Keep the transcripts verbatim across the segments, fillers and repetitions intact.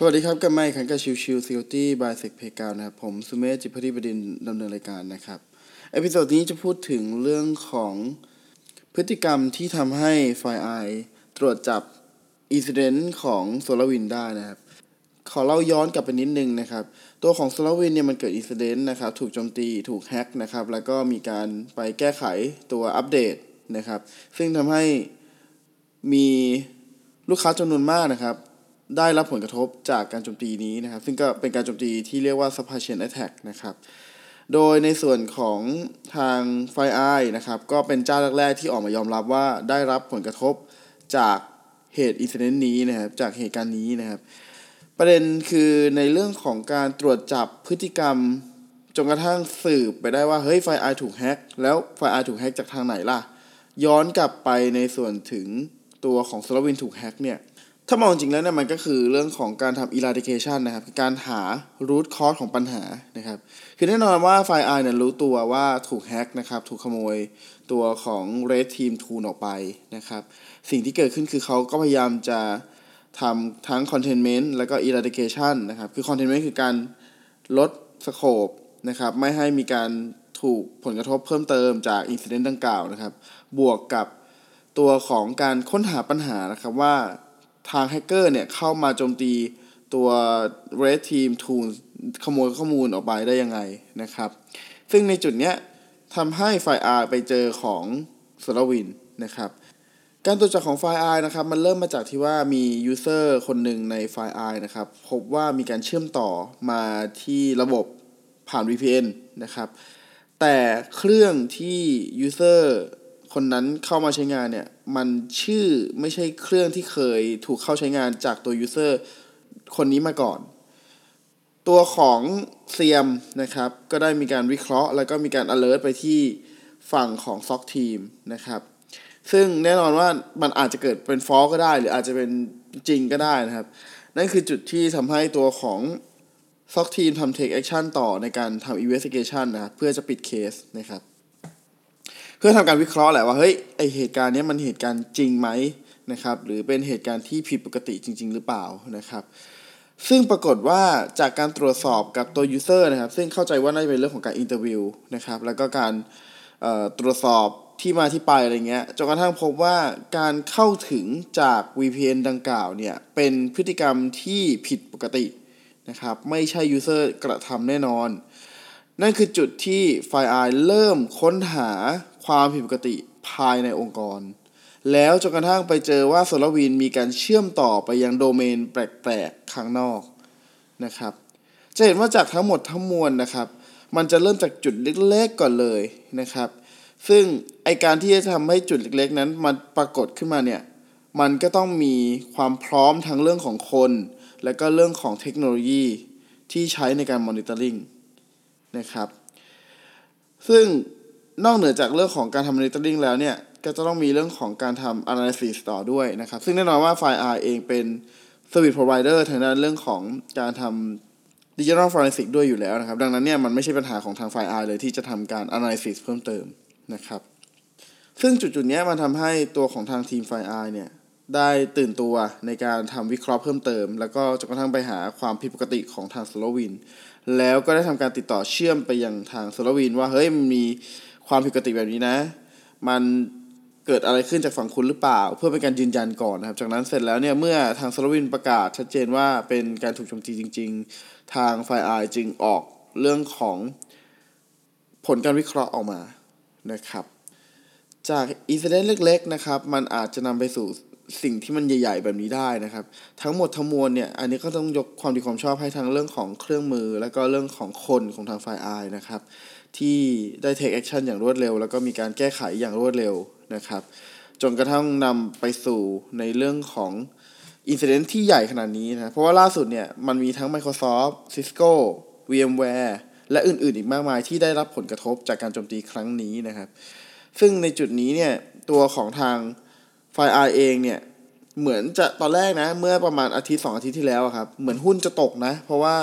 สวัสดีครับกับไมค์ขันกับชิวชิวซิลตี้บายเซกเพกาวนะครับผมสุเมธจิตพฤติบดินดำเนินรายการนะครับเอพิโซดนี้จะพูดถึงเรื่องของพฤติกรรมที่ทำให้ FireEye ตรวจจับ Incident ของ SolarWinds ได้นะครับขอเล่าย้อนกลับไปนิดนึงนะครับตัวของ SolarWinds เนี่ยมันเกิด Incident นะครับถูกโจมตีถูกแฮกนะครับแล้วก็มีการไปแก้ไขตัวอัปเดตนะครับซึ่งทำให้มีลูกค้าจำนวนมากนะครับได้รับผลกระทบจากการโจมตีนี้นะครับซึ่งก็เป็นการโจมตีที่เรียกว่า supply chain attack นะครับโดยในส่วนของทาง FireEye นะครับก็เป็นเจ้าแรกๆที่ออกมายอมรับว่าได้รับผลกระทบจากเหตุ incident นี้นะครับจากเหตุการณ์นี้นะครับประเด็นคือในเรื่องของการตรวจจับพฤติกรรมจนกระทั่งสืบไปได้ว่าเฮ้ย FireEye ถูกแฮกแล้ว FireEye ถูกแฮกจากทางไหนล่ะย้อนกลับไปในส่วนถึงตัวของ SolarWinds ถูกแฮกเนี่ยถ้ามองจริงแล้วเนี่ยมันก็คือเรื่องของการทำ eradication นะครับการหา root cause ของปัญหานะครับคือแน่นอนว่า FireEye เนี่ยรู้ตัวว่าถูกแฮกนะครับถูกขโมยตัวของ Red Team Tools ออกไปนะครับสิ่งที่เกิดขึ้นคือเขาก็พยายามจะทำทั้ง containment แล้วก็ eradication นะครับคือ containment คือการลด scope นะครับไม่ให้มีการถูกผลกระทบเพิ่มเติมจาก incident ดังกล่าวนะครับบวกกับตัวของการค้นหาปัญหานะครับว่าทางแฮกเกอร์เนี่ยเข้ามาโจมตีตัว Red Team Tools ขโมยข้อมูลออกไปได้ยังไงนะครับซึ่งในจุดเนี้ยทำให้ FireEye ไปเจอของ SolarWinds นะครับการตรวจจับของ FireEye นะครับมันเริ่มมาจากที่ว่ามี user คนหนึ่งใน FireEye นะครับพบว่ามีการเชื่อมต่อมาที่ระบบผ่าน วี พี เอ็น นะครับแต่เครื่องที่ userคนนั้นเข้ามาใช้งานเนี่ยมันชื่อไม่ใช่เครื่องที่เคยถูกเข้าใช้งานจากตัวยูเซอร์คนนี้มาก่อนตัวของเซียมนะครับก็ได้มีการวิเคราะห์แล้วก็มีการ alert ไปที่ฝั่งของ เอส โอ ซี Team นะครับซึ่งแน่นอนว่ามันอาจจะเกิดเป็น false ก็ได้หรืออาจจะเป็นจริงก็ได้นะครับนั่นคือจุดที่ทำให้ตัวของ เอส โอ ซี Team ทำ take action ต่อในการทำ investigation นะครับเพื่อจะปิดเคสนะครับเพื่อทำการวิเคราะห์แหละว่าเฮ้ยไอเหตุการณ์นี้มันเหตุการณ์จริงไหมนะครับหรือเป็นเหตุการณ์ที่ผิดปกติจริงๆหรือเปล่านะครับซึ่งปรากฏว่าจากการตรวจสอบกับตัวยูเซอร์นะครับซึ่งเข้าใจว่าน่าจะเป็นเรื่องของการอินเตอร์วิวนะครับแล้วก็การเอ่อตรวจสอบที่มาที่ไปอะไรเงี้ยจนกระทั่งพบว่าการเข้าถึงจาก วี พี เอ็น ดังกล่าวเนี่ยเป็นพฤติกรรมที่ผิดปกตินะครับไม่ใช่ยูเซอร์กระทำแน่นอนนั่นคือจุดที่ FireEye เริ่มค้นหาความผิดปกติภายในองค์กรแล้วจนกระทั่งไปเจอว่า SolarWinds มีการเชื่อมต่อไปยังโดเมนแปลกๆข้างนอกนะครับจะเห็นว่าจากทั้งหมดทั้งมวลนะครับมันจะเริ่มจากจุดเล็กๆก่อนเลยนะครับซึ่งไอการที่จะทำให้จุดเล็กๆนั้นมันปรากฏขึ้นมาเนี่ยมันก็ต้องมีความพร้อมทั้งเรื่องของคนและก็เรื่องของเทคโนโลยีที่ใช้ในการมอนิเตอร์ริงนะครับซึ่งนอกเหนือจากเรื่องของการทำ monitoring แล้วเนี่ยก็จะต้องมีเรื่องของการทำ analysis ต่อด้วยนะครับซึ่งแน่นอนว่า FireEye เองเป็น service provider ทางด้านเรื่องของการทำ digital forensic ด้วยอยู่แล้วนะครับดังนั้นเนี่ยมันไม่ใช่ปัญหาของทาง FireEye เลยที่จะทำการ analysis เพิ่มเติมนะครับซึ่งจุดๆนี้มันทำให้ตัวของทางทีม FireEye เนี่ยได้ตื่นตัวในการทำวิเคราะห์เพิ่มเติมแล้วก็จนกระทั่งไปหาความผิดปกติของทาง SolarWinds แล้วก็ได้ทำการติดต่อเชื่อมไปยังทาง SolarWinds ว่าเฮ้ยมันมีความผิดปกติแบบนี้นะมันเกิดอะไรขึ้นจากฝั่งคุณหรือเปล่าเพื่อเป็นการยืนยันก่อนนะครับจากนั้นเสร็จแล้วเนี่ยเมื่อทาง SolarWinds ประกาศชัดเจนว่าเป็นการถูกโจมตีจริงๆทาง FireEye จึงออกเรื่องของผลการวิเคราะห์ออกมานะครับจาก incident เล็กๆนะครับมันอาจจะนำไปสู่สิ่งที่มันใหญ่ๆแบบนี้ได้นะครับทั้งหมดทั้งมวลเนี่ยอันนี้ก็ต้องยกความดีความชอบให้ทั้งเรื่องของเครื่องมือแล้วก็เรื่องของคนของทาง FireEye นะครับที่ได้ take action อย่างรวดเร็วแล้วก็มีการแก้ไขอย่างรวดเร็วนะครับจนกระทั่งนำไปสู่ในเรื่องของ incident ที่ใหญ่ขนาดนี้นะเพราะว่าล่าสุดเนี่ยมันมีทั้ง Microsoft Cisco วี เอ็ม แวร์ และอื่นๆอีกมากมายที่ได้รับผลกระทบจากการโจมตีครั้งนี้นะครับซึ่งในจุดนี้เนี่ยตัวของทาง FireEye เองเนี่ยเหมือนจะตอนแรกนะเมื่อประมาณอาทิตย์สองอาทิตย์ที่แล้วครับเหมือนหุ้นจะตกนะเพราะว่า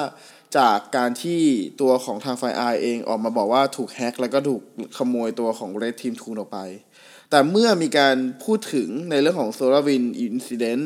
จากการที่ตัวของทาง FireEye เองออกมาบอกว่าถูกแฮกแล้วก็ถูกขโมยตัวของ Red Team Tools ออกไปแต่เมื่อมีการพูดถึงในเรื่องของ SolarWinds Incident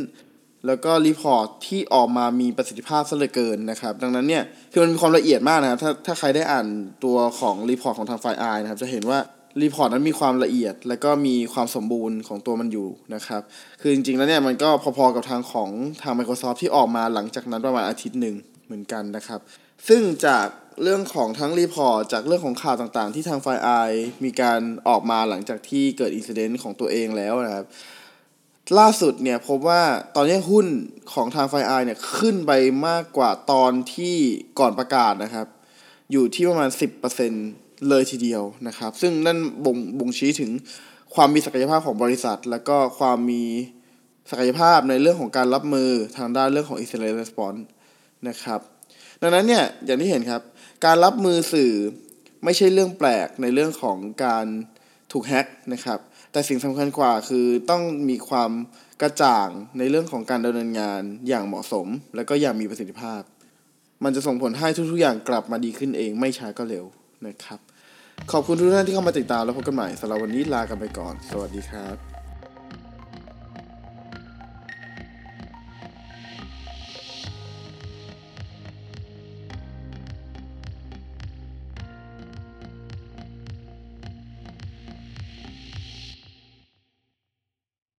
แล้วก็รีพอร์ตที่ออกมามีประสิทธิภาพซะเหลือเกินนะครับดังนั้นเนี่ยคือมันมีความละเอียดมากนะครับถ้าถ้าใครได้อ่านตัวของรีพอร์ตของทาง FireEye นะครับจะเห็นว่ารีพอร์ตนั้นมีความละเอียดและก็มีความสมบูรณ์ของตัวมันอยู่นะครับคือจริงๆแล้วเนี่ยมันก็พอๆกับทางของทาง Microsoft ที่ออกมาหลังจากนั้นประมาณอาทิตย์หนึ่งเหมือนกันนะครับซึ่งจากเรื่องของทั้งรีพอร์ตจากเรื่องของข่าวต่างๆที่ทาง FireEye มีการออกมาหลังจากที่เกิดอินซิเดนต์ของตัวเองแล้วนะครับล่าสุดเนี่ยพบว่าตอนนี้หุ้นของทาง FireEye เนี่ยขึ้นไปมากกว่าตอนที่ก่อนประกาศนะครับอยู่ที่ประมาณ สิบเปอร์เซ็นต์ เลยทีเดียวนะครับซึ่งนั่นบ่งบ่งชี้ถึงความมีศักยภาพของบริษัทแล้วก็ความมีศักยภาพในเรื่องของการรับมือทางด้านเรื่องของ Incident Response นะครับดังนั้นเนี่ยอย่างที่เห็นครับการรับมือสื่อไม่ใช่เรื่องแปลกในเรื่องของการถูกแฮ็กนะครับแต่สิ่งสำคัญกว่าคือต้องมีความกระจ่างในเรื่องของการดำเนินงานอย่างเหมาะสมและก็อย่างมีประสิทธิภาพมันจะส่งผลให้ทุกๆอย่างกลับมาดีขึ้นเองไม่ช้าก็เร็วนะครับขอบคุณทุกท่านที่เข้ามาติดตามแล้วพบกันใหม่สำหรับวันนี้ลากันไปก่อนสวัสดีครับ